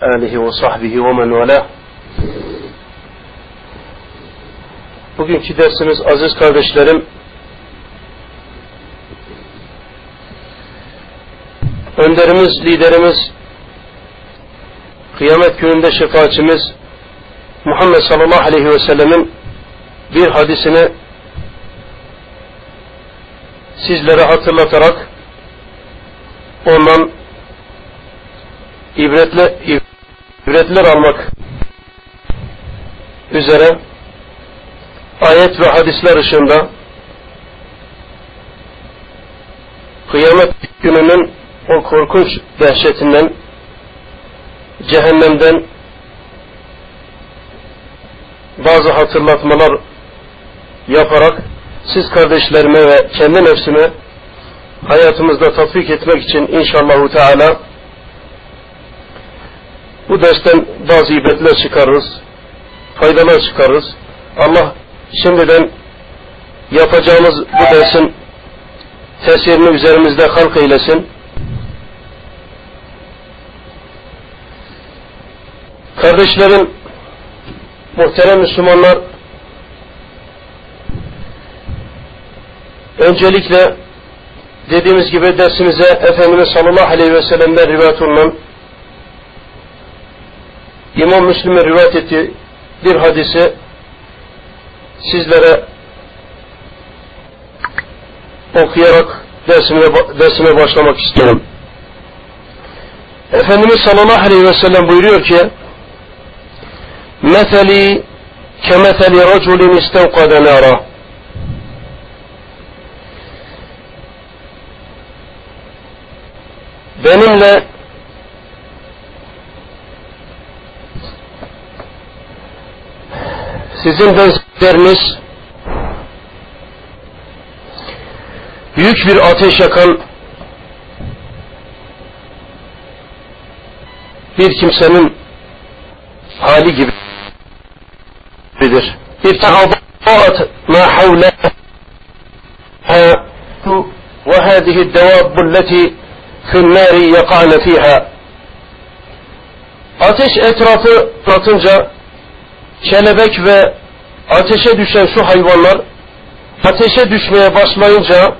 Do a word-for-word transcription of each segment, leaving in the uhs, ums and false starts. alihi ve sahbihi ve men vela. Bugünkü dersimiz aziz kardeşlerim, önderimiz, liderimiz, kıyamet gününde şefaatçimiz Muhammed sallallahu aleyhi ve sellemin bir hadisini sizlere hatırlatarak ondan ibretler, ibretler almak üzere ayet ve hadisler ışığında kıyamet gününün o korkunç dehşetinden, cehennemden bazı hatırlatmalar yaparak siz kardeşlerime ve kendi nefsime hayatımızda tatbik etmek için inşallahu teala bu dersten bazı ibretler çıkarırız, faydalar çıkarırız. Allah şimdiden yapacağımız bu dersin tesirini üzerimizde halk eylesin. Kardeşlerim, muhterem Müslümanlar, öncelikle dediğimiz gibi dersimize Efendimiz sallallahu aleyhi ve sellem'den rivayet olunan, İmam Müslim'e rivayet ettiği bir hadisi sizlere okuyarak dersime, dersime başlamak istiyorum. Efendimiz sallallahu aleyhi ve sellem buyuruyor ki: "Meseli kemeseli raculin istevkade nara." Benimle sizin benzeriniz büyük bir ateş yakan bir kimsenin hali gibidir. İrtahadât mâ havlâhâ ve hâdihid devâbbulleti fînnâri yakâne fîhâ. Ateş etrafı atınca kelebek ve ateşe düşen şu hayvanlar ateşe düşmeye başlayınca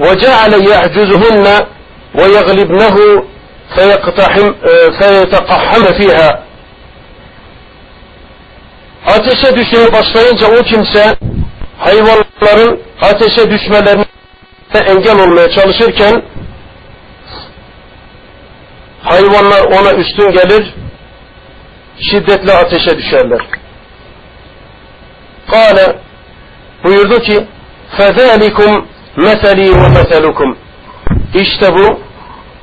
وَجَعَلَ يَعْجُزُهُنَّ وَيَغْلِبْنَهُ فَيَتَقَحَّمَ ف۪يهَا. Ateşe düşmeye başlayınca o kimse hayvanların ateşe düşmelerine engel olmaya çalışırken hayvanlar ona üstün gelir, şiddetle ateşe düşerler. Kâle, buyurdu ki: "Fezâlikum meselî ve meselukum." İşte bu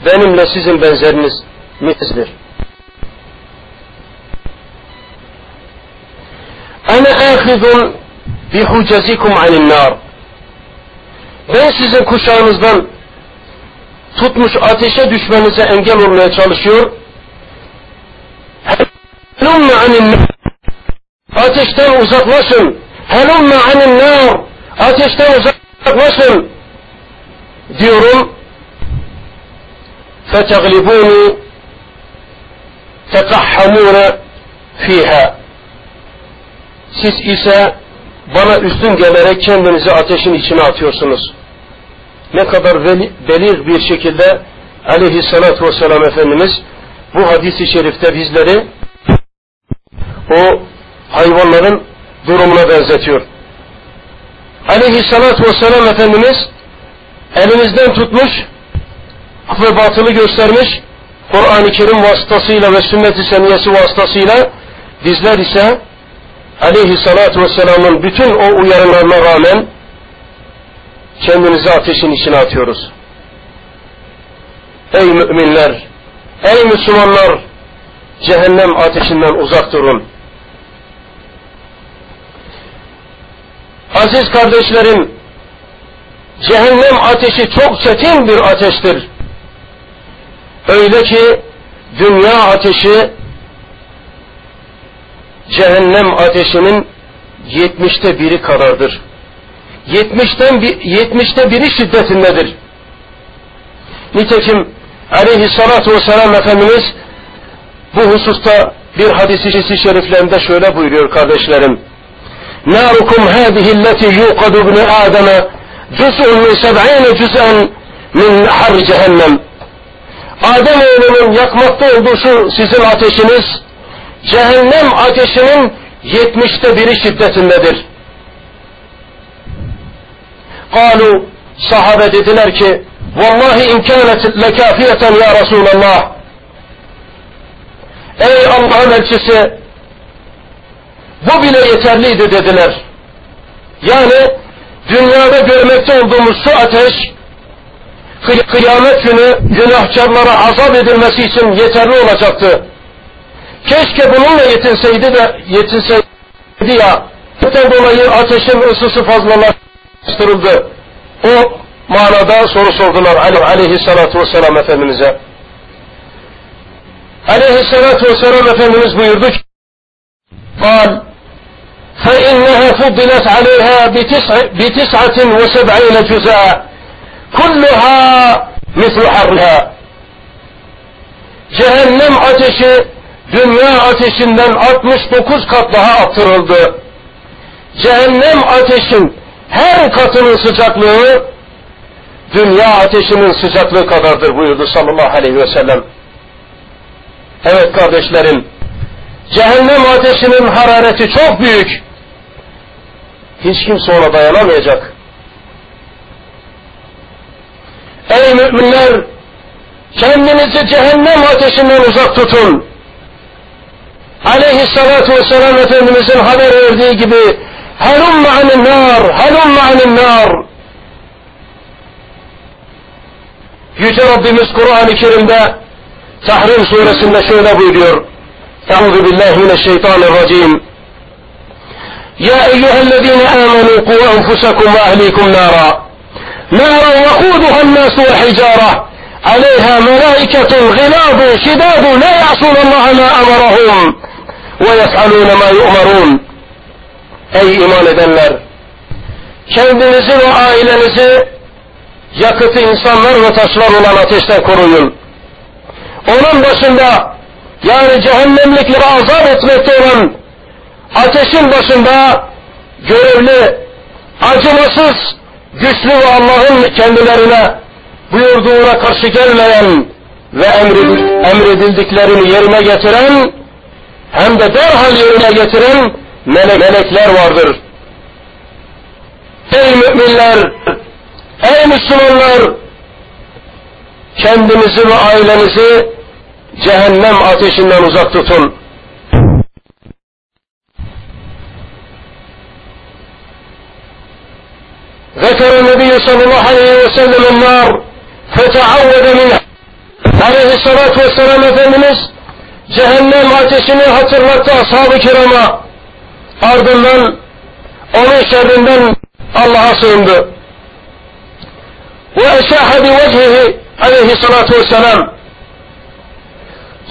benimle sizin benzeriniz mislidir. "Ene âhizun bihucezikum aninnâr." Ben sizin kuşağınızdan tutmuş ateşe düşmenize engel olmaya çalışıyor. "Helûmme aninnâr." Ateşten uzaklaşın. "Helûmme aninnâr." Ateşten uzaklaşın diyorum. "Feteglibûni tekahhamûne fîhâ." Siz ise bana üstün gelerek kendinizi ateşin içine atıyorsunuz. Ne kadar belir bir şekilde aleyhissalatü vesselam Efendimiz bu hadis-i şerifte bizleri o hayvanların durumuna benzetiyor. Aleyhissalatü vesselam Efendimiz elimizden tutmuş ve batılı göstermiş, Kur'an-ı Kerim vasıtasıyla ve sünnet-i seniyesi vasıtasıyla, bizler ise aleyhissalatü vesselamın bütün o uyarılarına rağmen kendimizi ateşin içine atıyoruz. Ey müminler, ey Müslümanlar, cehennem ateşinden uzak durun. Aziz kardeşlerim, cehennem ateşi çok çetin bir ateştir. Öyle ki dünya ateşi cehennem ateşinin yetmişte biri kadardır. Yetmişten bir, yetmişte biri şiddetindedir. Nitekim aleyhissalatu vesselam Efendimiz Bu hususta bir hadis-i şeriflerinde şöyle buyuruyor kardeşlerim. Nârukum hâzihi leti yuqadu ibn Adem'e cüz'un min seb'ine cüz'en min har cehennem. Adem oğlunun yakmakta olduğu şu sizin ateşiniz, cehennem ateşinin yetmişte biri şiddetindedir. Kalu, sahabe dediler ki, vallahi imkânet lekâfiyeten ya Resulallah. Ey Allah'ın elçisi, bu bile yeterliydi dediler. Yani dünyada görmekte olduğumuz şu ateş, kıyamet günü günahkarlara azap edilmesi için yeterli olacaktı. Keşke bununla yetinseydi de yetinseydi ya. Bundan dolayı ateşin ısısı fazlalaştırıldı. O manada soru sordular Ali aleyhissalatu vesselam Efendimiz'e. Aleyhissalatu vesselam Efendimiz buyurdu ki: "Kal فَإِنَّهَا فُضِّلَتْ عَلَيْهَا بِتِسْعَةٍ وَسَبْعِينَ جُزَاءٍ كُلُّهَا مِثْلُ حَرِّهَا." Cehennem ateşi dünya ateşinden altmış dokuz kat daha arttırıldı. Cehennem ateşin her katının sıcaklığı dünya ateşinin sıcaklığı kadardır buyurdu sallallahu aleyhi ve sellem. Evet kardeşlerim, cehennem ateşinin harareti çok büyük. Hiç kimse ona dayanamayacak. Ey müminler, kendinizi cehennem ateşinden uzak tutun. Aleyhissalatu vesselam Efendimizin haber verdiği gibi "Halumma anin nar, halumma anin nar." Yüce Rabbimiz Kur'an-ı Kerim'de Tahrim suresinde şöyle buyuruyor. Euzu billahi mineşşeytanirracim. Ya eyyühellezine amenu ku enfusakum ve ahlikum nara. Nâran yakûduhan nâsu ve hicârah. Aleyhâ melâiketun gilâdun şidâdun la ya'sûnallâhe mâ amarahum ve yef'alûne mâ yu'marûn. Ey iman edenler! Kendinizi ve ailenizi yakıtı insanlar ve taşlar olan ateşten koruyun. Onun başında, yani cehennemlikleri azap etmekte olan ateşin başında görevli, acımasız, güçlü ve Allah'ın kendilerine buyurduğuna karşı gelmeyen ve emredildiklerini yerine getiren hem de derhal yerine getiren melekler vardır. Ey müminler! Ey Müslümanlar! Kendinizi ve ailenizi cehennem ateşinden uzak tutun. Zekere Nebiyyü sallallahu aleyhi ve sellem'in nar feteavvede minha. Aleyhissalatu vesselam Efendimiz cehennem ateşini hatırlattı ashab-ı kirama. Ardından onun şerrinden Allah'a sığındı. Ve eşâhe bivecihi aleyhissalatu vesselam.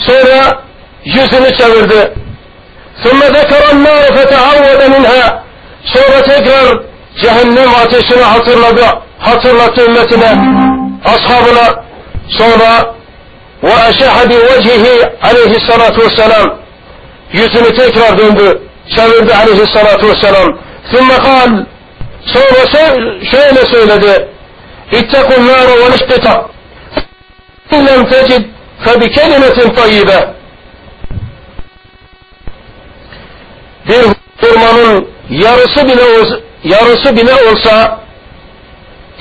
Sonra yüzünü çevirdi. ثُمَّ ذَكَرَ النَّارَ فَتَعَوَّدَ مِنْهَا. Sonra tekrar cehennem ateşini hatırladı, hatırlattı ümmetine, ashabına. Sonra وَاَشَحَ بِوَجْهِهِ aleyhissalatu vesselam. Yüzünü tekrar döndü, çevirdi aleyhissalatu vesselam. ثُمَّ قَالْ. Sonra şöyle söyledi: اِتَّقُ النَّارَ وَنِشْقِتَ اِلَّمْ تَجِدْ فَبِكَلِمَةٍ طَيِّبَةٍ. Bir hurmanın yarısı bile olsa, yarısı bile olsa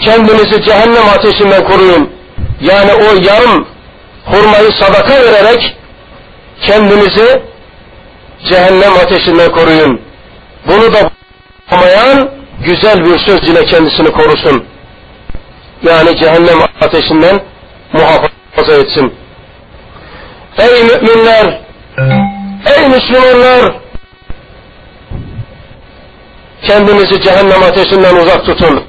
kendinizi cehennem ateşinden koruyun. Yani o yarım hurmayı sadaka vererek kendinizi cehennem ateşinden koruyun. Bunu da bulamayan güzel bir söz ile kendisini korusun. Yani cehennem ateşinden muhafaza etsin. Ey müminler, ey Müslümanlar, kendinizi cehennem ateşinden uzak tutun.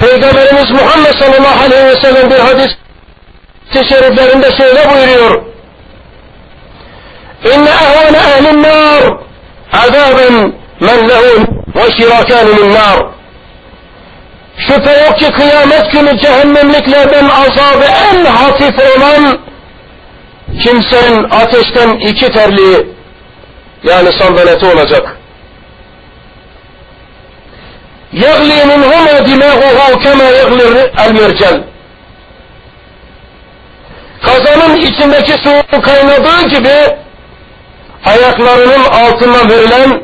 Peygamberimiz Muhammed sallallahu aleyhi ve sellem bir hadis-i şeriflerinde şöyle buyuruyor: İnne ehvane ehlin nar, azâben men lehûn ve şirâkânin nar. Şüphe yok ki kıyamet günü cehennemliklerden azabı en hafif olan kimsenin ateşten iki terliği yani sandaleti olacak. يَغْلِي مِنْهُمَا دِمَاغُهَا كَمَا يَغْلِي الْمِرْجَلِ Kazanın içindeki suyun kaynadığı gibi ayaklarının altına verilen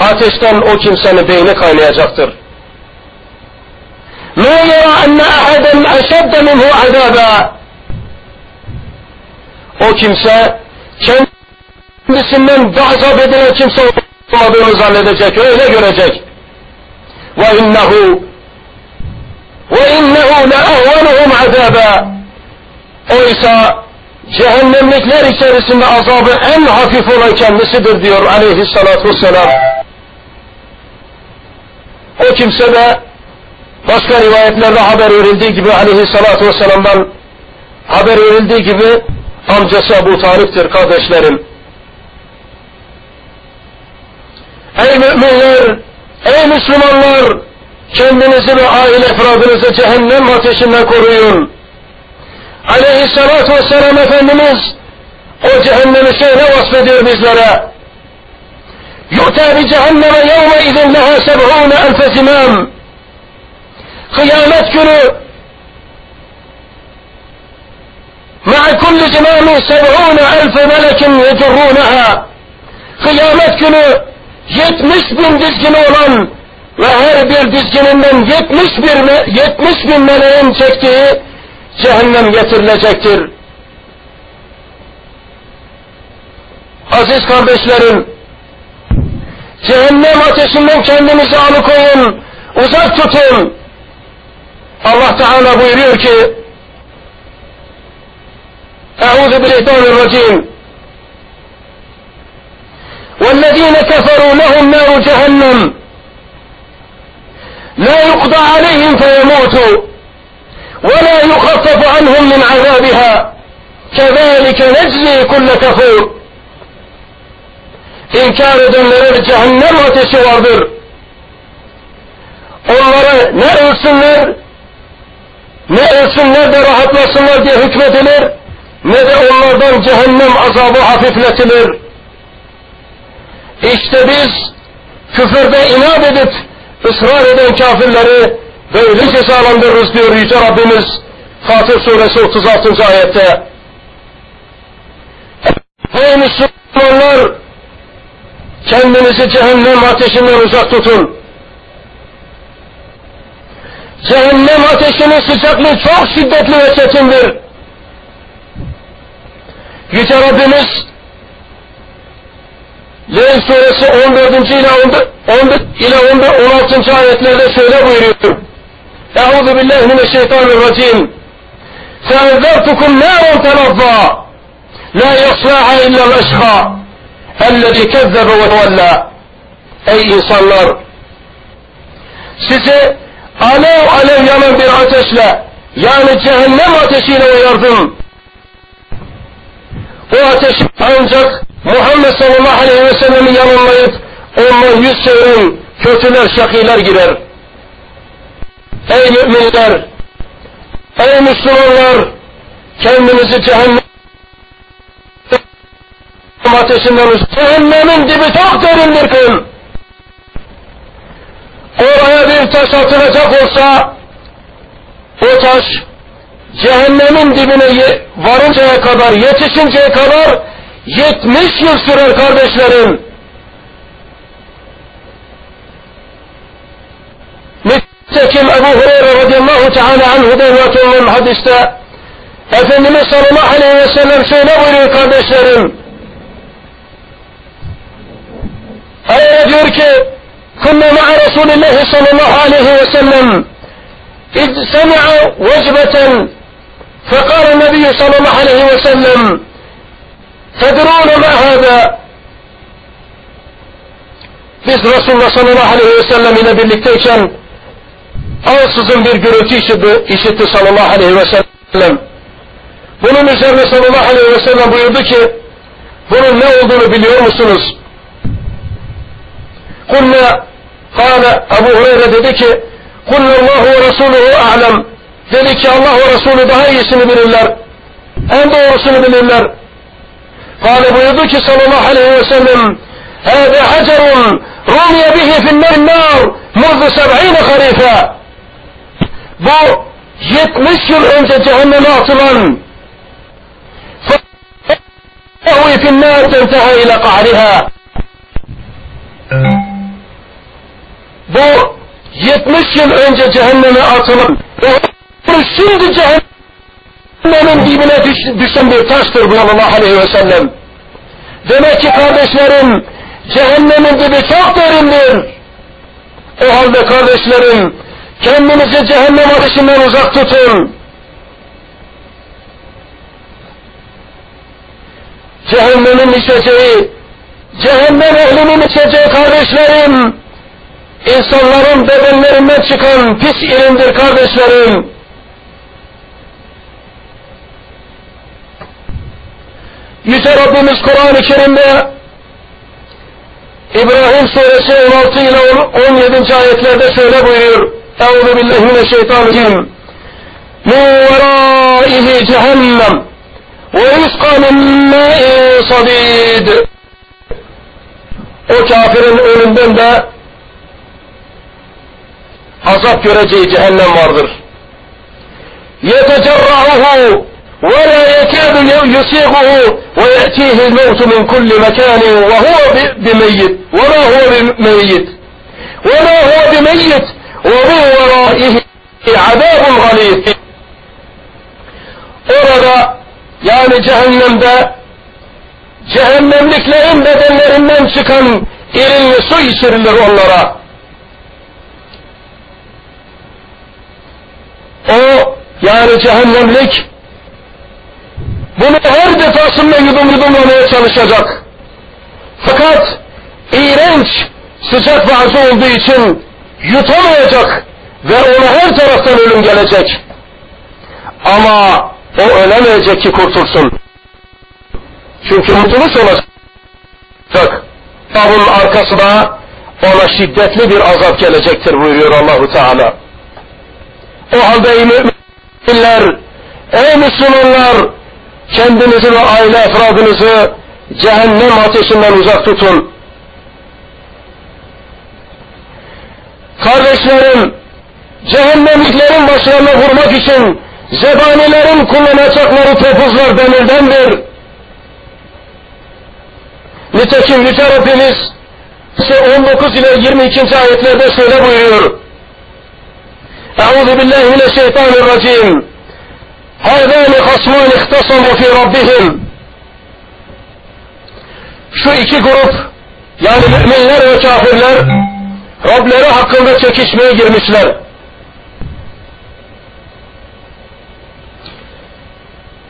ateşten o kimsenin beyni kaynayacaktır. مَا يَرَى أَنَّ أَحَدًا أَشَدَّ مِنْهُ عَذَابًا O kimse kendisinden daha azap edilen kimse olmadığını zannedecek, öyle görecek. وَاِنَّهُ وَاِنَّهُ لَاَوَّنُهُمْ عَذَابًا Oysa cehennemlikler içerisinde azabı en hafif olan kendisidir diyor aleyhissalatu vesselam. O kimse de başka rivayetlerde haber verildiği gibi aleyhissalatu vesselam'dan haber verildiği gibi amcası Ebu Talip'tir kardeşlerim. Ey müminler, ey Müslümanlar, kendinizi ve aile efradınızı cehennem ateşinden koruyun. Aleyhissalatu vesselam Efendimiz o cehennemi şöyle vasfediyor bizlere. Yu'tâ bi cehenneme yevme izin lehâ seb'ûne elfe zimâm. Kıyamet günü ma'a kulli zimâmin seb'ûne elfe melekin yecurrûnehâ. Kıyamet günü yetmiş bin dizgini olan ve her bir dizgininden yetmiş bir yetmiş bin meleğin çektiği cehennem getirilecektir. Aziz kardeşlerim, cehennem ateşinden kendimizi alıkoyun, uzak tutun. Allah Teala buyuruyor ki, Euzubillahimineşşeytanirracim. وَالَّذ۪ينَ كَفَرُوا لَهُمْ نَارُ جَهَنَّمْ لَا يُقْضَى عَلَيْهِمْ فَيَمُوتُوا وَلَا يُخَفَّفُ عَنْهُمْ مِنْ عَذَابِهَا كَذَٰلِكَ نَجْزِي كُلَّ كَفُورٍ İnkar edenlere bir cehennem ateşi vardır. Onlara ne ölsünler, ne ölsünler de rahatlasınlar diye hükmedilir, ne de onlardan cehennem azabı hafifletilir. İşte biz küfürde inat edip ısrar eden kafirleri böyle cezalandırırız diyor Yüce Rabbimiz Fatır Suresi otuz altıncı ayette. Ey Müslümanlar, kendinizi cehennem ateşinden uzak tutun. Cehennem ateşinin sıcaklığı çok şiddetli ve çetindir. Yüce Rabbimiz Leyl suresi on dördüncü ila on altıncı ayetlerde şöyle buyuruyor. Euzu billahi mineşşeytanirracim. Fe'enzertukum nâran talazza. La yaslâha illel eşhâ. Ellezî kezzebe ve tevellâ. Ey insanlar! Sizi alev alev yanan bir ateşle, yani cehennem ateşiyle uyardım. O ateş ancak Muhammed sallallahu aleyhi ve sellem'in yanılmayıp ondan yüz çeviren kötüler, şakiler girer. Ey müminler, ey Müslümanlar, kendinizi cehennem ateşinden uzak. Cehennemin dibi çok derindir kul. Oraya bir taş atılacak olsa o taş cehennemin dibine varıncaya kadar, yetişinceye kadar yetmiş yıl sürer kardeşlerim. Nitekim Ebu Hureyre radıyallahu teala anhu'dan rivayet olan hadiste Efendimiz sallallahu aleyhi ve sellem şöyle buyuruyor kardeşlerim. Hayır diyor ki, "Kunna ma'a Resulillahi sallallahu aleyhi ve sellem iz semi'a vecbeten fekâle nebiyyü sallallahu aleyhi ve sellem تَدْرُونَ مَا هَذَا Biz Resulullah sallallahu aleyhi ve sellem ile birlikteyken ansızın bir gürültü işitti sallallahu aleyhi ve sellem. Bunun üzerine sallallahu aleyhi ve sellem buyurdu ki, bunun ne olduğunu biliyor musunuz? قُلْنَا قَالَ Ebu Hureyre dedi ki, قُلْنَا اللّٰهُ وَرَسُولُهُ اَعْلَمْ Dedi ki Allah ve Resulü daha iyisini bilirler. En doğrusunu bilirler. Kale buyurdu ki sallallahu aleyhi ve sellem, هَذَا حَجَرٌ رُمِيَ بِهِ فِي النَّارِ مُذْ سَبْعِينَ خَرِيفًا. Bu yetmiş yıl önce cehenneme atılan فَهُوِ فِي النَّارِ تَنْتَهَا اِلَى قَعْرِهَا. Bu yetmiş yıl önce cehenneme atılan şimdi cehennemin dibine düşen bir taştır bu Allah aleyhi ve sellem. Demek ki kardeşlerim, cehennemin dibi çok derindir. O halde kardeşlerim, kendinizi cehennem ateşinden uzak tutun. Cehennemin içeceği, cehennem ehlinin içeceği kardeşlerim, insanların bedenlerinden çıkan pis irindir kardeşlerim. Yüce Rabbimiz Kur'an-ı Kerim'de İbrahim Suresi on altı ile on yedinci ayetlerde şöyle buyuruyor. Euzu billahi mineşşeytanirracim. Min verâihi cehennem ve yusqa min mâin sadîd. O kafirin önünden de azap göreceği cehennem vardır. Yetecerra'uhu ve la yekâdu yusîguhu ve ye'tîhil mevtu min kulli mekânin ve huve bimeyyit ve la huve bimeyyit ve la huve bimeyyit ve min verâihi azâbun galîz. Orada yani cehennemde cehennemliklerin bedenlerinden çıkan irinli su içirilir onlara. O yani cehennemlik bunu her defasında yudum yudumlamaya çalışacak. Fakat iğrenç, sıcak ve acı olduğu için yutamayacak ve ona her taraftan ölüm gelecek. Ama o ölemeyecek ki kurtulsun. Çünkü kurtuluş olacak. Onun arkasına ona şiddetli bir azap gelecektir buyuruyor Allah-u Teala. O halde ey müminler, ey Müslümanlar, kendinizi ve aile efradınızı cehennem ateşinden uzak tutun. Kardeşlerim, cehennemliklerin başlarına vurmak için zebanilerin kullanacakları topuzlar demirdendir. Nitekim Yüce Rabbimiz on dokuz ile yirmi ikinci ayetlerde şöyle buyuruyor. Euzu billahi mineşşeytanirracim. هَذَانِ خَصْمُونِ اِخْتَصَمُوا فِي رَبِّهِمْ. Şu iki grup, yani müminler ve kafirler, Rableri hakkında çekişmeye girmişler.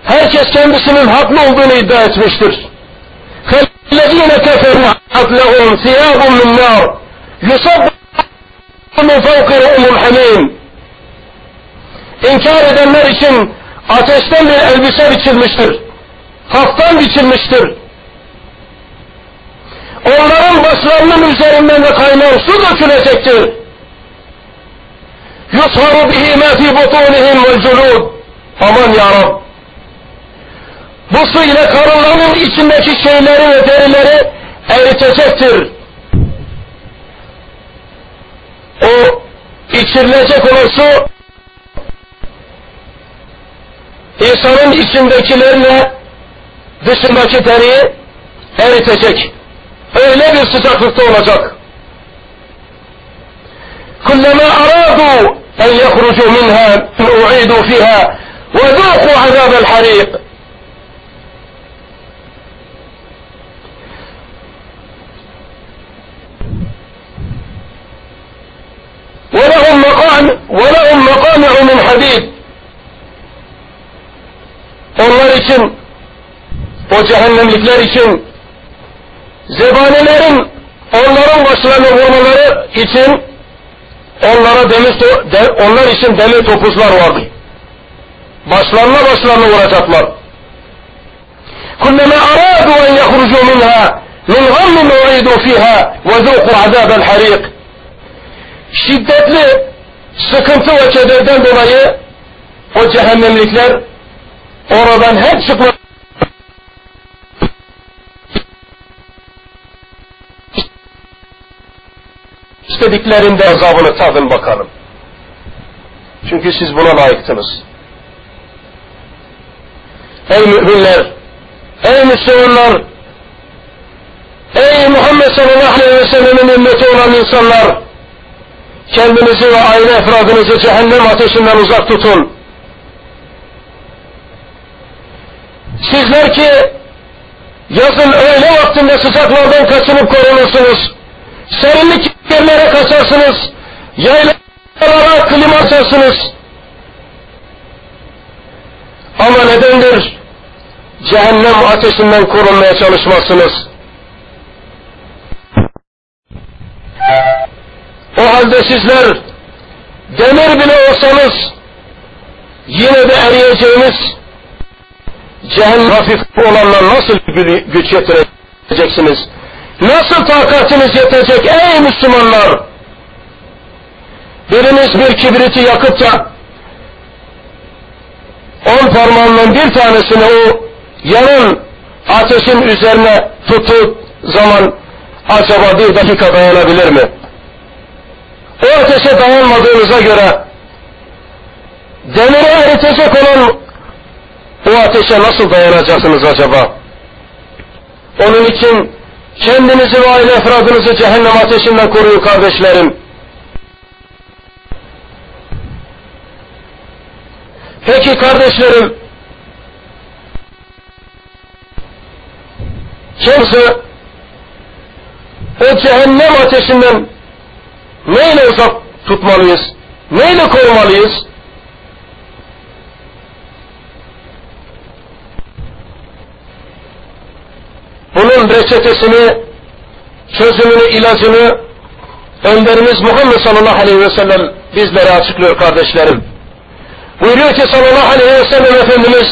Herkes kendisinin haklı olduğunu iddia etmiştir. فَالَّذ۪ينَ كَفَرُوا عَدْلَهُمْ ثِيَابٌ مِنْ نَارٍ يُصَبُّ مِنْ فَوْقِ رُؤُمُ الْحَمِيمِ. İnkar edenler için ateşten bir elbise biçilmiştir. Haftan biçilmiştir. Onların başlarının üzerinden de kaynayan su dökülecektir. يُصْهَرُ بِهِ مَا فِي بُطُونِهِمْ وَالْجُلُودِ. Aman ya Rab! Bu su ile karınlarının içindeki şeyleri ve derileri eritecektir. O içirilecek olan su İnsanın içindekilerle dışındaki deriyi eritecek. Öyle bir sıcaklıkta olacak. كُلَّمَا أَرَادُوا اَنْ يَخْرُجُوا مِنْهَا اُعِيدُوا فِيهَا وَذُوقُوا عَذَابَ الْحَرِيقِ. وَلَهُمْ مَقَامِعُ مِنْ حَدِيدٍ. Onlar için, o cehennemlikler için, zebanilerin onların başlarına vurmaları için, onlara demir, onlar için demir topuzlar vardı. Başlarına başlarına vuracaklar. كُلَّمَا أَرَادُوا اَنْ يَخْرُجُوا مِنْهَا مِنْ غَمٍّ أُعِيدُوا فِيهَا وَذُوقُوا عَذَابَ الْحَرِيقِ. Şiddetli sıkıntı ve kederden dolayı o cehennemlikler Oradan hepsi Kur'an. İstediklerinde azabını tadın bakalım. Çünkü siz buna layıktınız. Ey müminler, ey Müslümanlar, ey Muhammed sallallahu aleyhi ve sellem'in ümmeti olan insanlar, kendinizi ve aile efradınızı cehennem ateşinden uzak tutun. Sizler ki yazın öğle vaktinde sıcaklardan kaçınıp korunursunuz, serinlik yerlere kaçarsınız, yaylalara klima açarsınız. Ama nedendir? Cehennem ateşinden korunmaya çalışmazsınız. O halde sizler demir bile olsanız yine de eriyeceğiniz cehennem hafif olanlar nasıl güç yetireceksiniz? Nasıl takatiniz yetecek ey Müslümanlar? Biriniz bir kibriti yakıp da on parmağının bir tanesini o yanın ateşin üzerine tuttuğu zaman acaba bir dakika dayanabilir mi? O ateşe dayanmadığınıza göre demiri eritecek olan o ateşe nasıl dayanacaksınız acaba? Onun için kendinizi ve aile efradınızı cehennem ateşinden koruyun kardeşlerim. Peki kardeşlerim, kimse o cehennem ateşinden neyle uzak tutmalıyız? Neyle korumalıyız? Bunun reçetesini, çözümünü, ilacını Önderimiz Muhammed sallallahu aleyhi ve sellem bizlere açıklıyor kardeşlerim. Buyuruyor ki sallallahu aleyhi ve sellem Efendimiz: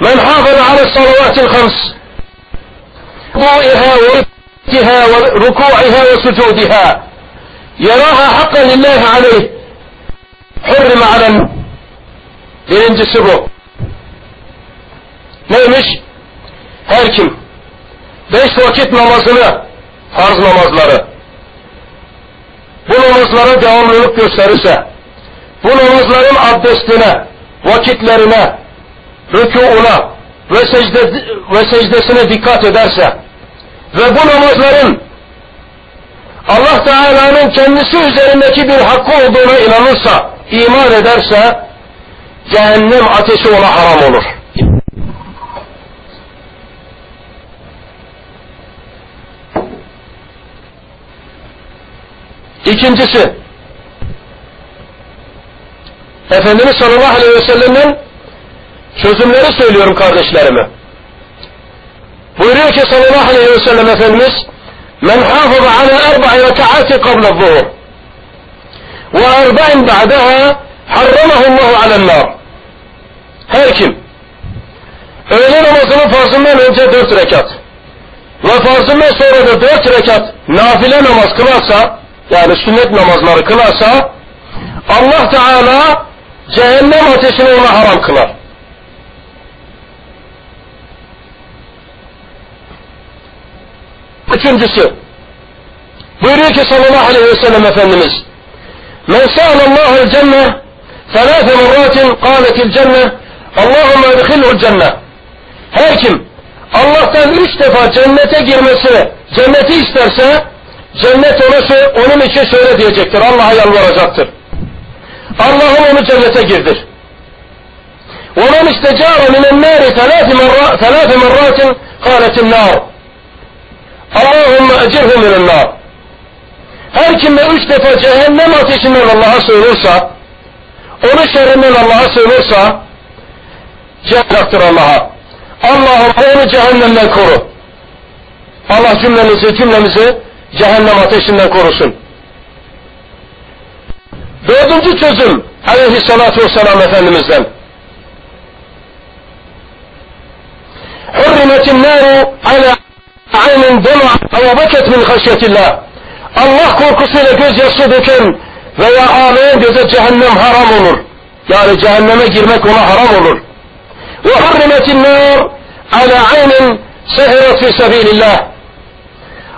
"Men hafıza ala salavatil hams ku'iha ve rükû'iha ve rükû'iha ve sucûdiha yeraha hakkan lillahi aleyh hurrime alem." Birincisi bu. Neymiş? Her kim beş vakit namazını, farz namazları, bu namazlara devamlılık gösterirse, bu namazların abdestine, vakitlerine, rükûuna ve, secde, ve secdesine dikkat ederse ve bu namazların Allah Teala'nın kendisi üzerindeki bir hakkı olduğuna inanırsa, iman ederse cehennem ateşi ona haram olur. İkincisi, Efendimiz sallallahu aleyhi ve sellem'in çözümleri söylüyorum kardeşlerime. Buyuruyor ki sallallahu aleyhi ve sellem Efendimiz: "Men hafıza ala erba'i reka'ati qabla zuhur ve erba'in ba'daha harramahullahu alennar." Her kim öğle namazının farzından önce dört rekat ve farzından sonra da dört rekat nafile namaz kılarsa, yani sünnet namazları kılarsa, Allah Teala cehennem ateşini ona haram kılar. Üçüncüsü, buyuruyor ki sallallahu aleyhi ve sellem Efendimiz: "Men sâlallâhul cenneh selâfe murratin kâletil cenneh Allahümme edhilhul cenneh." Her kim Allah'tan üç defa cennete girmesini, cenneti isterse, cennet ona, onun için şöyle diyecektir, Allah'a yalvaracaktır: "Allah'ım onu cennete girdir." وَمَنْ اِسْتَجَارَ مِنَ النَّارِ ثَلَاثِ مَرَّاتٍ قَالَتِ النَّارِ اللّٰهُمَّ اَجِرْهُ مِنَ النَّارِ. Her kim de üç defa cehennem ateşinden Allah'a sığınırsa, onun şerrinden Allah'a sığınırsa, cehennemdir Allah'a. Allah'ım onu cehennemden koru. Allah cümlemizi, cümlemizi cehennem ateşinden korusun. Dördüncü çözüm aleyhissalatu vesselam Efendimiz'den: "Hürrimetin nâru alâ aynin dem'a ve beket min haşyetillah." Allah korkusuyla gözyaşı döken veya ağlayan göze cehennem haram olur. Yani cehenneme girmek ona haram olur. وَحُرِّمَتِ النَّارِ عَلَى عَيْنٍ سَهِرَتْ فِي سَب۪يلِ اللّٰهِ.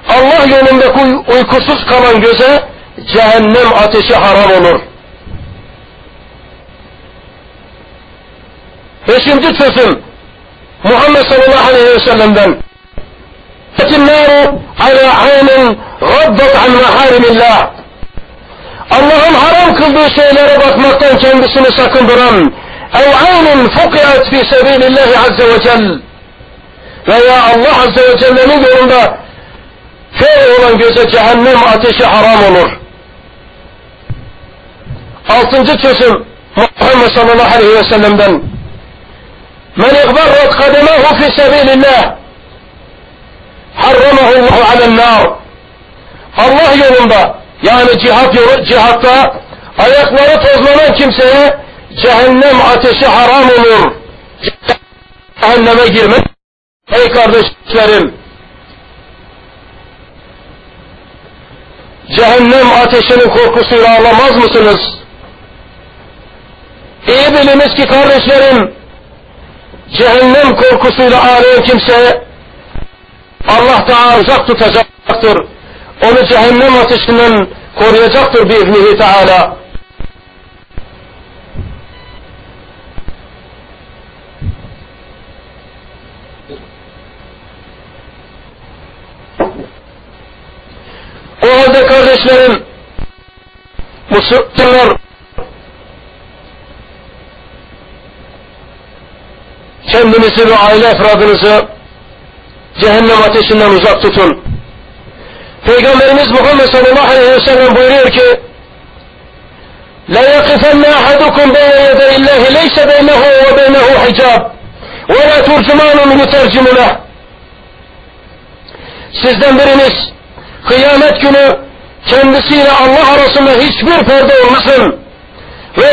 Allah yönündeki uykusuz kalan göze cehennem ateşi haram olur. Beşinci sözüm Muhammed sallallahu aleyhi ve sellem'den. Allah'ın haram kıldığı şeylere bakmaktan kendisini sakındıran veya Allah azze ve celle'nin yolunda kör olan göze cehennem ateşi haram olur. Altıncı çözüm Muhammed sallallahu aleyhi ve sellem'den. Men iğberret kademehu fi sebilillah harramahullahu alennar. Allah yolunda yani cihat yolu, cihatta ayakları tozlanan kimseye cehennem ateşi haram olur. Cehenneme girmek. Ey kardeşlerim, cehennem ateşinin korkusuyla ağlamaz mısınız? İyi biliniz ki kardeşlerim, cehennem korkusuyla ağlayan kimse Allah'tan uzak tutacaktır. Onu cehennem ateşinden koruyacaktır biiznihî teâlâ. O halde kardeşlerim, Müslümanlar kendinizi ve aile efradınızı cehennem ateşinden uzak tutun. Peygamberimiz Muhammed sallallahu aleyhi ve sellem buyuruyor ki لَيَقِفَنَّ أَحَدُكُمْ بَيْنَ يَدَيِ اللّٰهِ لَيْسَ بَيْنَهُ وَبَيْنَهُ حِجَابٌ وَلَا تُرْجُمَانٌ يُتَرْجِمُ لَهُ. Sizden biriniz kıyamet günü kendisiyle Allah arasında hiçbir perde olmasın ve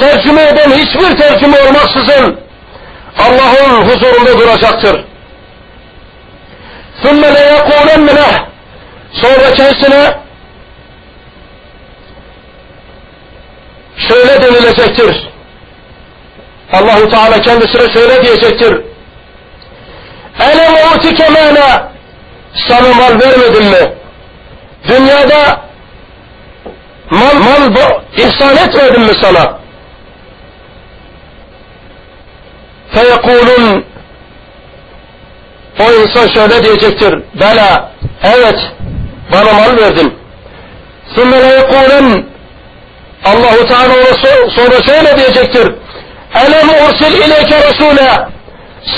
tercüme eden hiçbir tercüme olmaksızın Allah'ın huzurunda duracaktır. ثُمَّ لَيَقُولَنَّ لَهُ. Sonra kendisine şöyle denilecektir. Allah-u Teala kendisine şöyle diyecektir. اَلَمْ اُعْتِكَ مَانَا. Sana mal vermedin mi? Dünyada mal, mal ihsan etmedin mi sana? فَيَقُولُونَ. O insan şöyle diyecektir. Bela, evet, bana mal verdin. ثُمَّ لَيَقُولُنْ. Allah-u Teala ona sonra şöyle diyecektir. اَلَمْ اُرْسِلْ اِلَيْكَ رَسُولًا.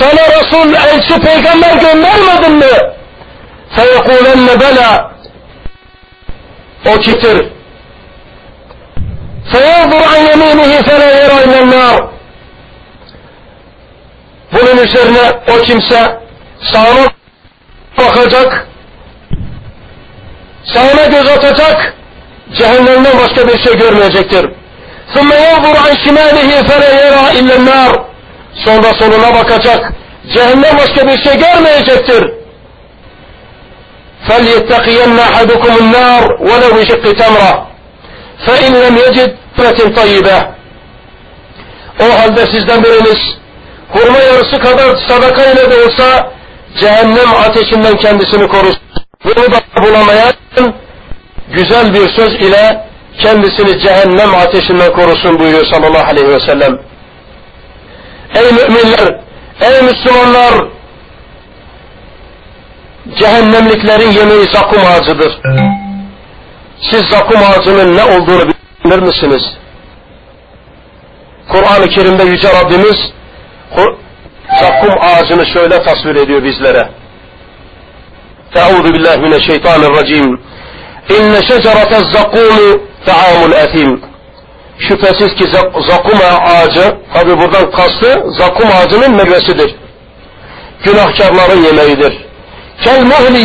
Sana Resul, elçi, peygamber göndermedin mi? فَيَقُولَنَّ بَلَا. O kiftir. فَيَنْظُرْ عَنْ يَم۪ينِهِ فَلَا يَرَى اِلَّا النَّارِ. Bunun üzerine o kimse sağına bakacak, sağına göz atacak, cehennemden başka bir şey görmeyecektir. ثُمَّ يَنْظُرْ عَنْ شِمَالِهِ فَلَا يَرَى اِلَّا النَّارِ. Sonra soluna bakacak, cehennem başka bir şey görmeyecektir. فَلْيَتَّقِيَنَّ أَحَدُكُمُ النَّارِ وَلَوْ بِشِقِّ تَمْرَةٍ فَاِنْ لَمْ يَجِدْ فَتِنْ طَيِّبَةٍ. O halde sizden biriniz hurma yarısı kadar sadaka ile de olsa cehennem ateşinden kendisini korusun. Bunu da bulamayan güzel bir söz ile kendisini cehennem ateşinden korusun buyuruyor sallallahu aleyhi ve sellem. Ey müminler, ey Müslümanlar, cehennemliklerin yemeği zakum ağacıdır. Siz zakum ağacının ne olduğunu bilir misiniz? Kur'an-ı Kerim'de Yüce Rabbimiz zakum ağacını şöyle tasvir ediyor bizlere. Te'ûzu billahi mineşşeytanirracim. İnne şeceretez zakûmi ta'amul athim. Şüphesiz ki zakum ağacı, tabi buradan kastı zakum ağacının meyvesidir. Günahkarların yemeğidir. Kel muhli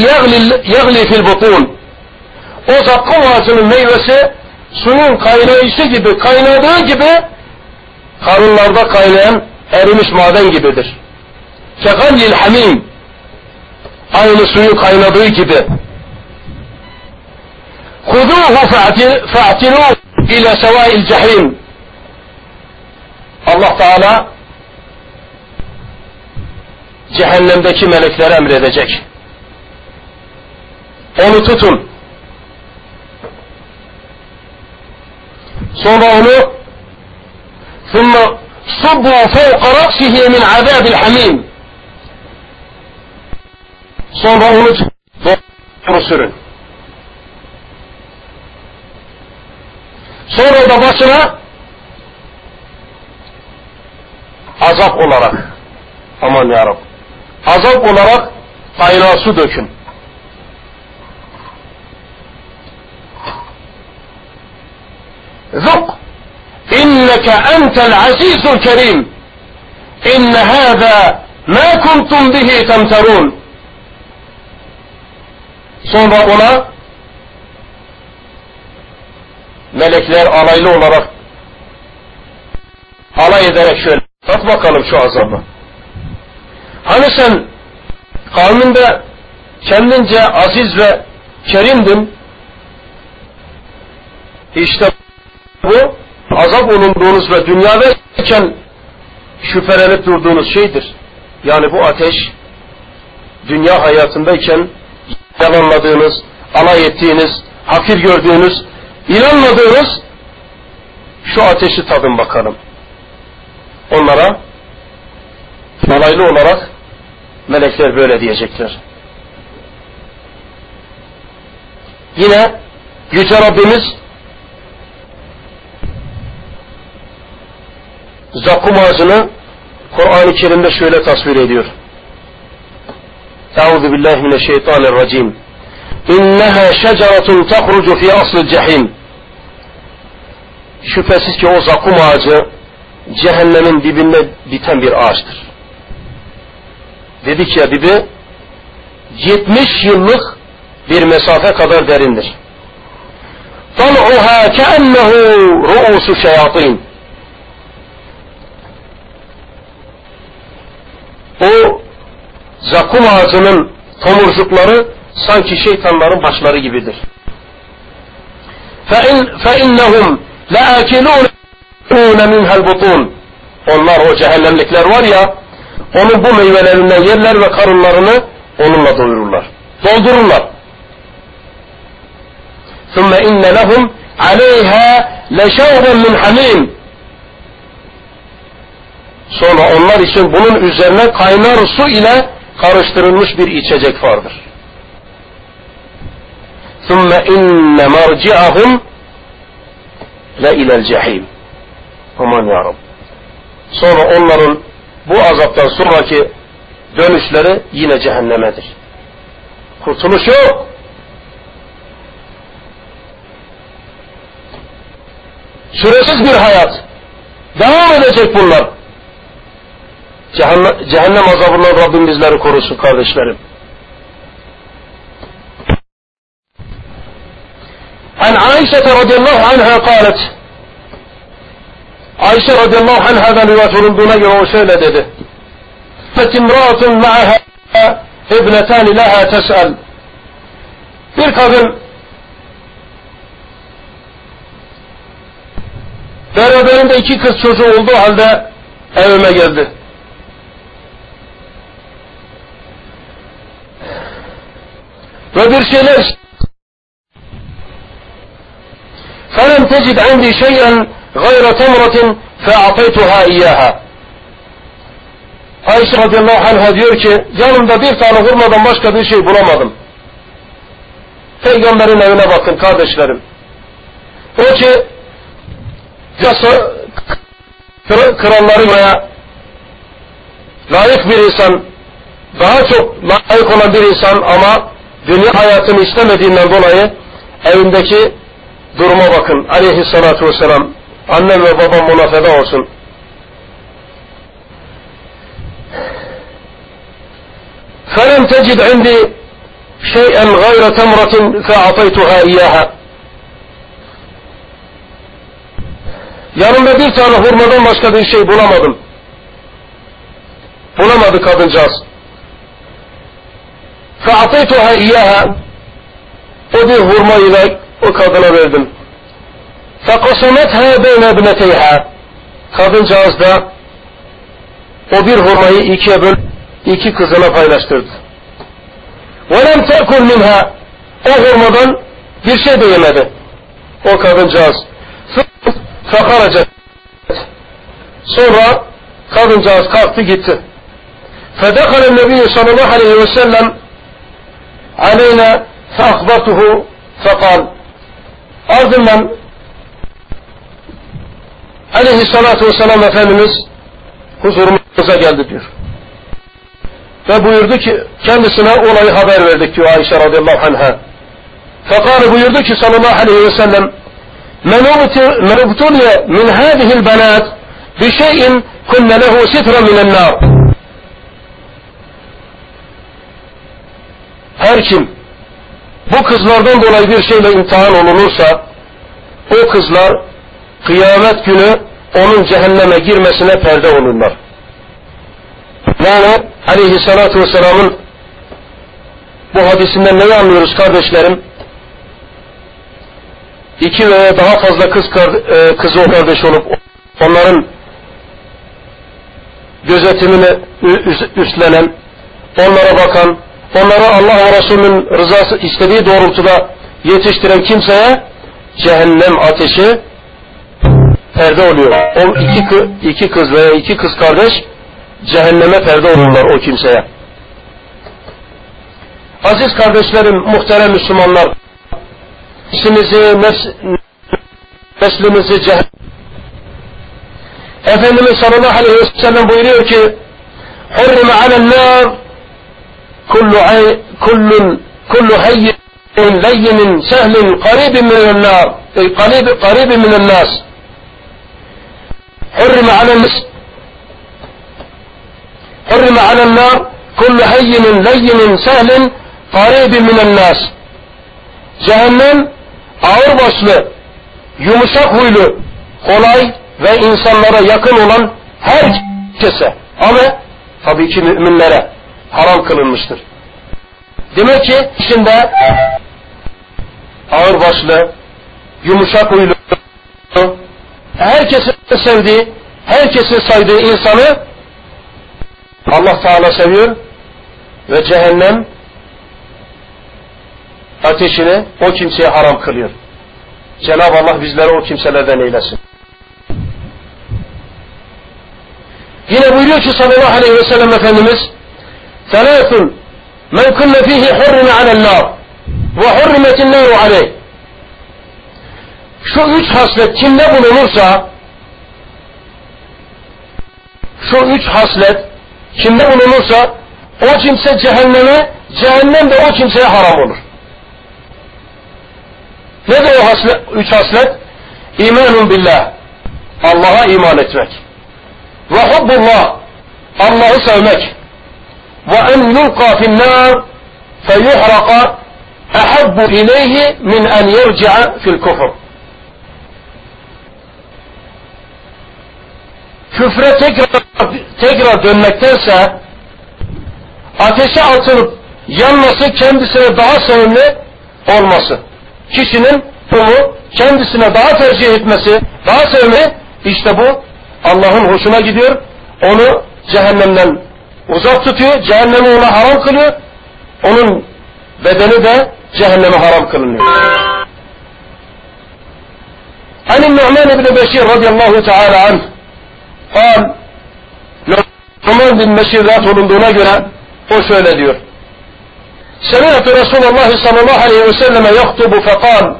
yagli fil butun. O zakum ağacının meyvesi suyun kaynayışı gibi, kaynadığı gibi karınlarda kaynayan erimiş maden gibidir. Kegallil hamim. Aynı suyu kaynadığı gibi. Kuduhu fe'tinuhu ile sevail cehim. Allah Teala cehennemdeki meleklere emredecek. Onu tutun. Sonra onu ثُمَّ صُبُّوا فَوْقَ رَأْسِهِ مِنْ عَذَابِ الْحَمِيمِ Sonra onu doğru sürün. Sonra da başına azap olarak, aman ya Rabbi, azap olarak kaynağı su dökün. ذُقْ اِنَّكَ اَنْتَ الْعَز۪يزُ الْكَر۪يمِ اِنَّ هَذَا مَا كُنْتُمْ بِهِ تَمْتَرُونَ Sonra ona melekler alaylı olarak alay ederek şöyle, at bakalım şu azabı. Hani sen kavminde kendince aziz ve kerimdin, işte bu azap olunduğunuz ve dünyadayken şüphelenip durduğunuz şeydir. Yani bu ateş, dünya hayatındayken yalanladığınız, alay ettiğiniz, hakir gördüğünüz, inanmadığınız şu ateşi tadın bakalım. Onlara dolaylı olarak melekler böyle diyecekler. Yine Yüce Rabbimiz zakkum ağacını Kur'an-ı Kerim'de şöyle tasvir ediyor. Euzu billahi mineşşeytanirracim. İnneha şeceratun tahrucu fi asli'l cehim. Şüphesiz ki o zakkum ağacı cehennemin dibinde biten bir ağaçtır. Dedik ya, dibi yetmiş yıllık bir mesafe kadar derindir. Tal'uha ke'ennehu ru'usu şeyatîn. O zakkum ağacının tomurcukları sanki şeytanların başları gibidir. Fe innehum le'akilûne minhel butûn. Onlar, o cehennemlikler var ya, onun bu meyvelerinden yerler ve karınlarını onunla doyururlar, doldururlar. Sümme inne lehum aleyha leşevben min hamim. Sonra onlar için bunun üzerine kaynar su ile karıştırılmış bir içecek vardır. Sümme inne marci'ahum le ilel cehim. Aman ya Rabbi. Sonra onların bu azaptan sonraki dönüşleri yine cehennemedir. Kurtuluş yok. Süresiz bir hayat. Devam edecek bunlar. Cehennem, cehennem azabından Rabbim bizleri korusun kardeşlerim. An Aişe radıyallahu anha kâlet. Aişe radıyallahu anha'dan rivayet olunduğuna göre o şöyle dedi. Fetimra'atun ma'aha ibnetani laha tes'el. Bir kadın beraberinde iki kız çocuğu olduğu halde evime geldi. Ve bir şeyler فَلَمْ تَجِدْ عَنْدِي شَيْئًا غَيْرَ تَمْرَةٍ فَاَعْطَيْتُهَا اِيَّهَا Ayşe radıyallahu anha diyor ki, yanımda bir tane hurmadan başka bir şey bulamadım. Peygamberin evine bakın kardeşlerim. O ki yasa kralları veya layık bir insan, daha çok layık olan bir insan ama dünya hayatını istemediğinden dolayı evindeki duruma bakın. Aleyhissalatu vesselam. Annem ve babam ona feda olsun. فَلَمْ تَجِدْ عِنْدِي شَيْئًا غَيْرَ تَمْرَةٍ فَاَعْطَيْتُهَا اِيَّهَا Yanımda bir tane hurmadan başka bir şey bulamadım. Bulamadı kadıncağız. فَاَعْطَيْتُهَا اِيَّهَا O bir hurma ile o kadına verdim. فَقَسَمَتْهَا بَيْنَ ابْنَتَيْهَا Kadıncağız da o bir hurmayı ikiye bölüp iki kızına paylaştırdı. وَلَمْ تَأْكُلْ مِنْهَا O hurmadan bir şey de yemedi o kadıncağız. فَخَرَجَتْ Sonra kadıncağız kalktı gitti. فَدَخَلَ النَّبِيُّ sallallahu aleyhi ve sellem عَلَيْنَا فَأَخْبَرْتُهُ فَقَالْ Ardından aleyhissalatü vesselam Efendimiz huzurumuza geldi diyor. Ve buyurdu ki kendisine olayı haber verdik diyor Ayşe radıyallahu anha. Fakat buyurdu ki sallallahu aleyhi ve sellem men ubtuliye min hâzihil benât bi şeyin kunne lehu sitra minen nâr. Her kim bu kızlardan dolayı bir şeyle imtihan olunursa o kızlar kıyamet günü onun cehenneme girmesine perde olurlar. Yani aleyhissalatü vesselamın bu hadisinden neyi anlıyoruz kardeşlerim? İki veya daha fazla kız kızı o kardeş olup onların gözetimini üstlenen, onlara bakan, onlara Allah ve Resulünün rızası istediği doğrultuda yetiştiren kimseye cehennem ateşi perde oluyor. O iki, iki kız veya iki kız kardeş cehenneme perde olurlar o kimseye. Aziz kardeşlerim, muhterem Müslümanlar, işimizi, neslimizi cehennem. Efendimiz sallallahu aleyhi ve sellem buyuruyor ki hurrime alennâr kullu kullu hayyin leyyinin sehlin qaribin minennâr qaribin minennâs hurrime alennâr حرم على النار كل هين لين سهل قريب من الناس. Cehennem ağırbaşlı, yumuşak huylu, kolay ve insanlara yakın olan herkese ama tabii ki müminlere haram kılınmıştır. Demek ki içinde ağırbaşlı, yumuşak huylu, herkesin sevdiği, herkesin saydığı insanı Allah Teala seviyor ve cehennem ateşini o kimseye haram kılıyor. Cenab-ı Allah bizleri o kimselerden eylesin. Yine buyuruyor ki sallallahu aleyhi ve sellem Efendimiz ثَلَاثٌ مَنْ كُنَّ ف۪يهِ حُرِّمَ عَلَى النَّارِ وَحُرِّمَتِ النَّارُ عَلَيْهِ Şu üç haslet kimde bulunursa şu üç haslet kimde bulunursa o kimse cehenneme, cehennem de o kimseye haram olur. Ne de o haslet, üç haslet? İmanun billah, Allah'a iman etmek. Ve hubbullah, Allah'ı sevmek. Ve en yulqa finnâr feyuhraqa ahabbu ileyhi min en yerci'a fil kufr. Küfre tekrar tekrar dönmektense ateşe atılıp yanması kendisine daha sevimli olması. Kişinin bunu kendisine daha tercih etmesi, daha sevimli, işte bu Allah'ın hoşuna gidiyor. Onu cehennemden uzak tutuyor. Cehennemi ona haram kılıyor. Onun bedeni de cehenneme haram kılınıyor. An-Nu'man ibn Beşir radıyallahu teala anh قال Numan bin Meşir'den olunduğuna göre o şöyle diyor. Semi'tu Resulullah sallallahu aleyhi ve selleme yahtubu fekal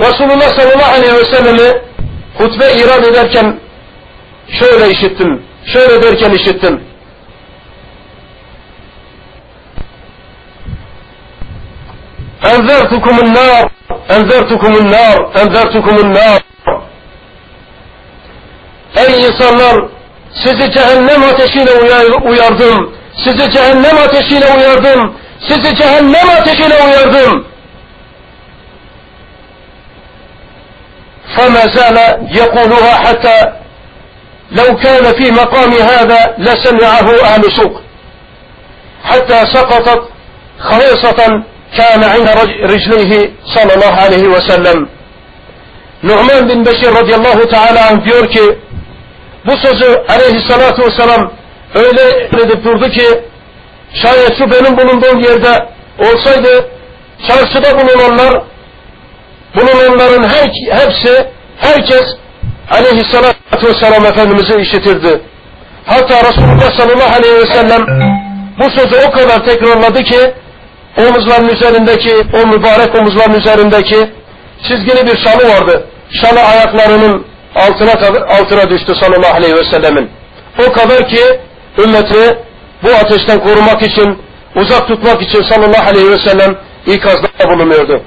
Resulullah sallallahu aleyhi ve sellemi hutbe irad ederken şöyle işittim, şöyle derken işittim. Enzertukumun nar, enzertukumun nar, enzertukumun nar. Ey insanlar, sizi cehennem ateşiyle uyardım, sizi cehennem ateşiyle uyardım, sizi cehennem ateşiyle uyardım. فَمَا زَالَ يَقُولُهَا حَتَّى لَوْ كَانَ فِي مَقَامِ هَذَا لَسَمِعَهُ أَهْلُ سُوقٍ حَتَّى سَقَطَتْ خَرِيصَةً كَانَ عِنْدَ رِجْلِهِ صَلَى اللّٰهُ عَلَيْهِ وَسَلَّمْ Nu'man bin Beşir radıyallahu teala anh diyor ki bu sözü aleyhissalatu vesselam öyle edip durdu ki, şayet şu benim bulunduğum yerde olsaydı, çarşıda bulunanlar, bulunanların her, hepsi, herkes aleyhissalatu vesselam Efendimiz'i işitirdi. Hatta Resulullah sallallahu aleyhi ve sellem bu sözü o kadar tekrarladı ki, omuzların üzerindeki, o mübarek omuzların üzerindeki çizgili bir şalı vardı. Şalı ayaklarının altına, altına düştü sallallahu aleyhi ve sellemin. O kadar ki ümmeti bu ateşten korumak için, uzak tutmak için sallallahu aleyhi ve sellem ikazda bulunuyordu.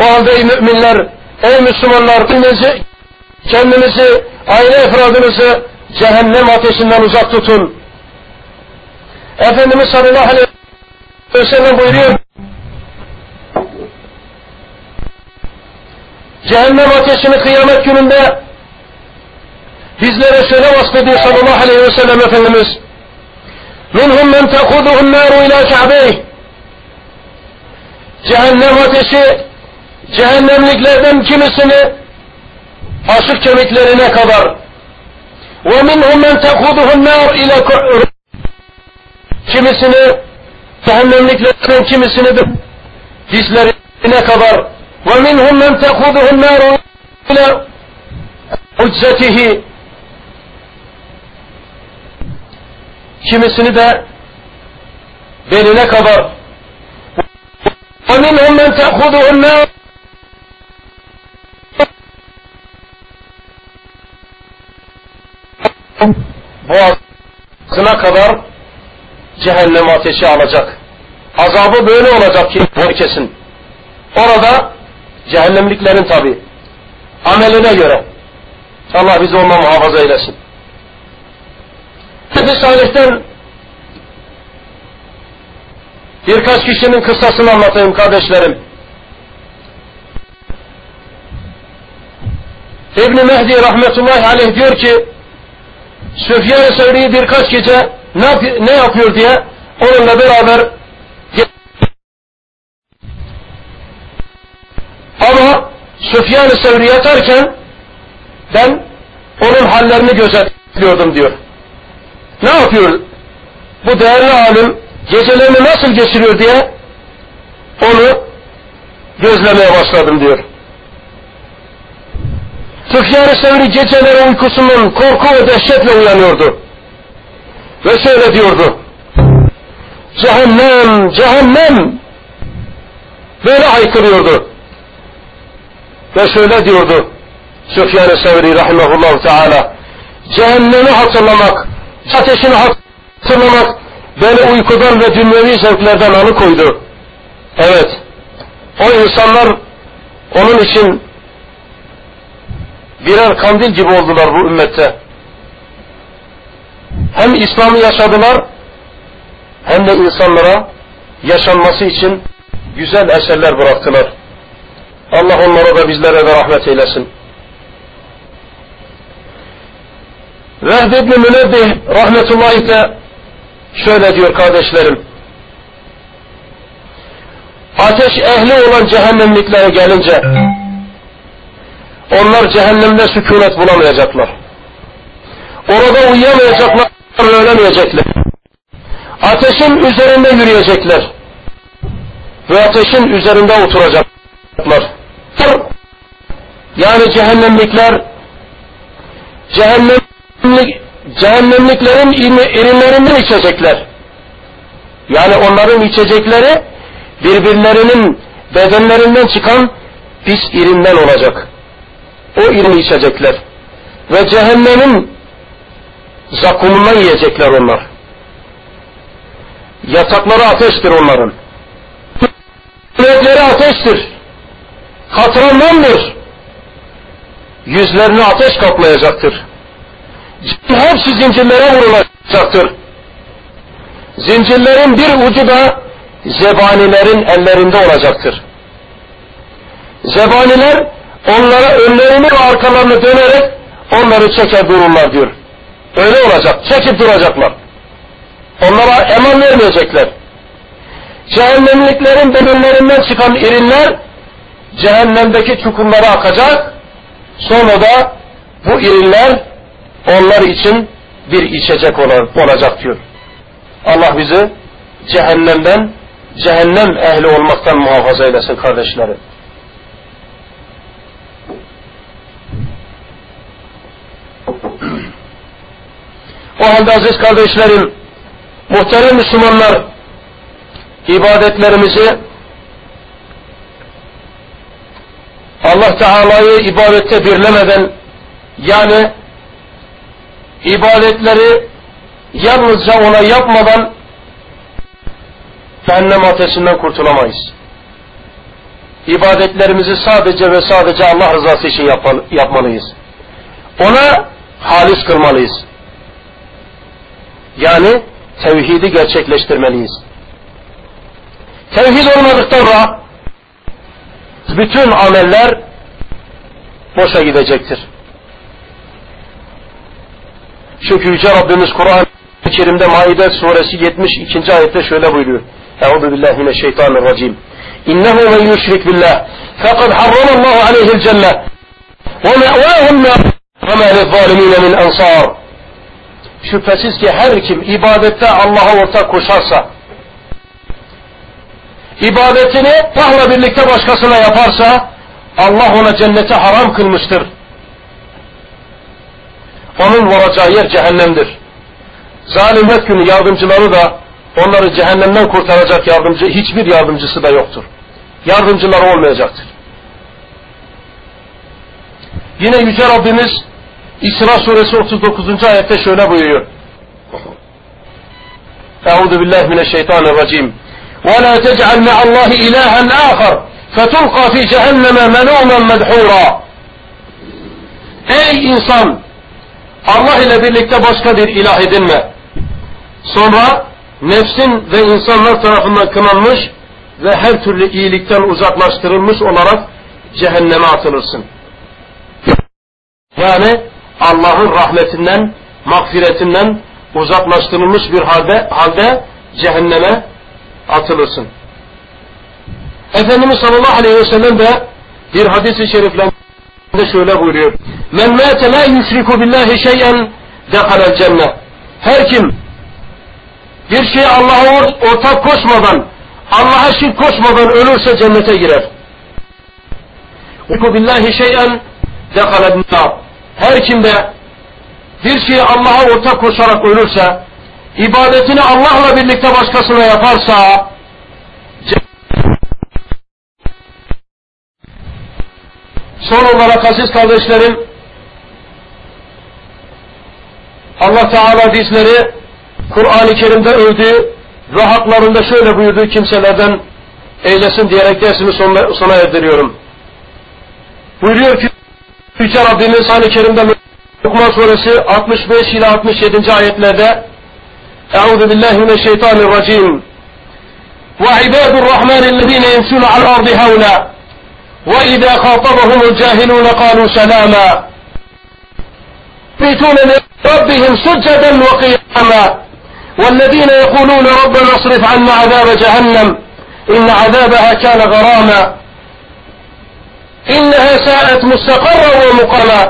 O halde ey müminler, ey Müslümanlar, kendinizi, kendinizi aile efradınızı cehennem ateşinden uzak tutun. Efendimiz sallallahu aleyhi ve sellem buyuruyor, cehennem ateşini kıyamet gününde bizlere şöyle vasfediyor sallallahu aleyhi ve sellem Efendimiz. Minhum men te'huduhun nâru ilâ ka'beyh. Cehennem ateşi cehennemliklerden kimisini aşık kemiklerine kadar. Ve minhum men te'huduhun nâru ilâ ku'r. Kimisini cehennemliklerden kimisini de dizlerine kadar. Ve minhum men te'huduhun nâru ilâ uczetihi. Kimisini de beline kadar. وَمِنْهُمْ مَنْ تَأْخُذُهُ النَّارُ boğazına kadar cehennem ateşi alacak. Azabı böyle olacak ki herkesin. Orada cehennemliklerin tabi ameline göre. Allah bizi ondan muhafaza eylesin. Hadis-i Salih'ten birkaç kişinin kıssasını anlatayım kardeşlerim. İbn-i Mehdi rahmetullahi aleyh diyor ki, Süfyan-ı Sevri'yi birkaç gece ne, yap ne yapıyor diye onunla beraber ama Süfyan-ı Sevri yatarken ben onun hallerini gözetliyordum diyor. Ne yapıyor? Bu değerli alim gecelerini nasıl geçiriyor diye onu gözlemeye başladım diyor. Süfyan-ı Sevri geceleri uykusunun korku ve dehşetle uyanıyordu. Ve şöyle diyordu. Cehennem, cehennem böyle haykırıyordu. Ve şöyle diyordu Süfyan-ı Sevri rahimahullahu teala. Cehennemi hatırlamak, ateşini hatırlamak beni uykudan ve dünyevi zevklerden alıkoydu. Evet, o insanlar onun için birer kandil gibi oldular bu ümmette. Hem İslam'ı yaşadılar, hem de insanlara yaşanması için güzel eserler bıraktılar. Allah onlara da bizlere de rahmet eylesin. Vehb ibn-i Münebbih rahmetullahi de şöyle diyor kardeşlerim. Ateş ehli olan cehennemliklere gelince onlar cehennemde sükunet bulamayacaklar. Orada uyuyamayacaklar, ölemeyecekler. Ateşin üzerinde yürüyecekler. Ve ateşin üzerinde oturacaklar. Yani cehennemlikler cehennem cehennemliklerin irinlerinden içecekler. Yani onların içecekleri birbirlerinin bedenlerinden çıkan pis irinden olacak. O irini içecekler. Ve cehennemin zakkumundan yiyecekler onlar. Yatakları ateştir onların. Yürekleri ateştir. Katrandandır. Yüzlerini ateş kaplayacaktır. Hepsi zincirlere vurulacaktır. Zincirlerin bir ucu da zebanilerin ellerinde olacaktır. Zebaniler onlara önlerini ve arkalarını dönerek onları çeker dururlar diyor. Öyle olacak. Çekip duracaklar. Onlara eman vermeyecekler. Cehennemliklerin bedenlerinden çıkan irinler cehennemdeki çukurlara akacak. Sonra da Bu irinler onlar için bir içecek olacak diyor. Allah bizi cehennemden, cehennem ehli olmaktan muhafaza eylesin kardeşlerim. O halde aziz kardeşlerim, muhterem Müslümanlar, ibadetlerimizi Allah Teala'yı ibadette birlemeden, yani ibadetleri yalnızca ona yapmadan cehennem ateşinden kurtulamayız. İbadetlerimizi sadece ve sadece Allah rızası için yapmalıyız. Ona halis kılmalıyız. Yani tevhidi gerçekleştirmeliyiz. Tevhid olmadıktan sonra bütün ameller boşa gidecektir. Çünkü Yüce Rabbimiz Kur'an-ı Kerim'de Maide suresi yetmiş ikinci ayette şöyle buyuruyor. Euzubillahimineşşeytanirracim. İnnehu men yüşrik billah fekad harramallahu aleyhil cennet ve me'vâhum ve me'lizzâlimine min ansar. Şüphesiz ki her kim ibadette Allah'a ortak koşarsa, ibadetini Allah'la birlikte başkasına yaparsa, Allah ona cenneti haram kılmıştır. Onun varacağı yer cehennemdir. Zalimet günü yardımcıları da, onları cehennemden kurtaracak yardımcı, hiçbir yardımcısı da yoktur. Yardımcıları olmayacaktır. Yine Yüce Rabbimiz İsra suresi otuz dokuzuncu ayette şöyle buyuruyor. Euzubillahimineşşeytanirracim. وَلَا تَجْعَلْ مَعَ اللّٰهِ اِلَٰهًا آخَرْ فَتُلْقَى فِي جَهَنَّمَ مَلُومًا مَدْحُورًا. Ey insan! Allah ile birlikte başka bir ilah edinme. Sonra nefsin ve insanlar tarafından kınanmış ve her türlü iyilikten uzaklaştırılmış olarak cehenneme atılırsın. Yani Allah'ın rahmetinden, mağfiretinden uzaklaştırılmış bir halde, halde cehenneme atılırsın. Efendimiz sallallahu aleyhi ve sellem de bir hadis-i şeriflerinde şöyle buyuruyor. Men mâte lâ yüşriku billahi şey'en dehalel cennet. Her kim bir şey Allah'a ortak koşmadan, Allah'a şirk koşmadan ölürse cennete girer. Yüşriku billahi şey'en dehalel nâr. Her kim de bir şey Allah'a ortak koşarak ölürse, İbadetini Allah'la birlikte başkasına yaparsa son olarak aziz kardeşlerim, Allah Teala bizleri Kur'an-ı Kerim'de övdüğü ve haklarında şöyle buyurduğu kimselerden eylesin diyerek dersimi sonuna, sona erdiriyorum. Buyuruyor ki Yüce Rabbimiz Kur'an-ı Kerim'de Lokman suresi altmış beş ile altmış yedinci ayetlerde أعوذ بالله من الشيطان الرجيم وعباد الرحمن الذين يمشون على الأرض هونا وإذا خاطبهم الجاهلون قالوا سلاما يبيتون لربهم سجدا وقياما والذين يقولون ربنا اصرف عنا عذاب جهنم إن عذابها كان غراما إنها ساءت مستقرا ومقاما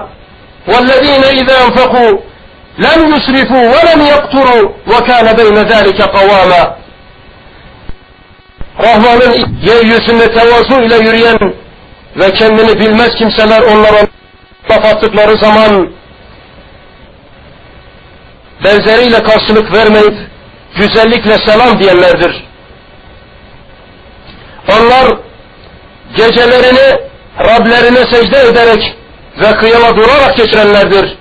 والذين إذا أنفقوا لم يسرفوا ولم يقتروا وكان بين ذلك قواما. Rahman'ın yeryüzünde tevazuyla yürüyen ve kendini bilmez kimseler onlara laf attıkları zaman benzeriyle karşılık vermeyip güzellikle selam diyenlerdir. Onlar gecelerini Rablerine secde ederek ve kıyama durarak geçirenlerdir.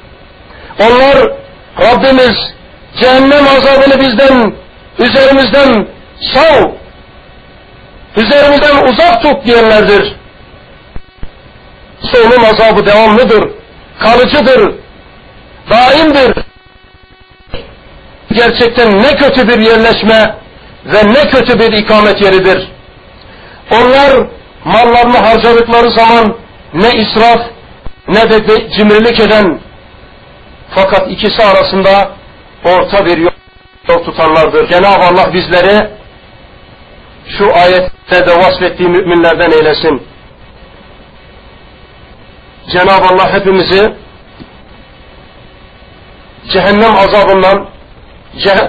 Onlar Rabbimiz cehennem azabını bizden, üzerimizden sav, üzerimizden uzak tut diyenlerdir. Onun azabı devamlıdır, kalıcıdır, daimdir. Gerçekten ne kötü bir yerleşme ve ne kötü bir ikamet yeridir. Onlar mallarını harcadıkları zaman ne israf ne de cimrilik eden, fakat ikisi arasında orta bir yol tutanlardır. Cenab-ı Allah bizleri şu ayette de vasfettiği müminlerden eylesin. Cenab-ı Allah hepimizi cehennem azabından, ceh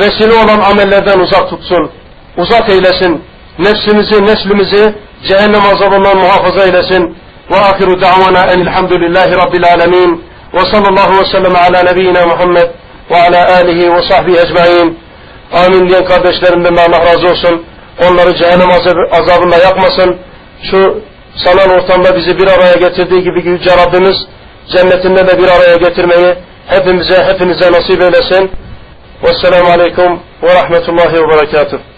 vesile olan amellerden uzak tutsun, uzak eylesin. Nefsimizi, neslimizi cehennem azabından muhafaza eylesin. Ve ahiru da'vana enilhamdülillahi rabbil alemin. Ve sallallahu ve sellem ala nebiyyina Muhammed ve ala alihi ve sahbihi ecmain. Amin diyen kardeşlerimden Allah razı olsun. Onları cehennem azabında yakmasın. Şu sanal ortamda bizi bir araya getirdiği gibi Yüce Rabbimiz cennetinde de bir araya getirmeyi hepimize, hepinize nasip eylesin. Vesselamu aleyküm ve rahmetullahi ve berekatuhu.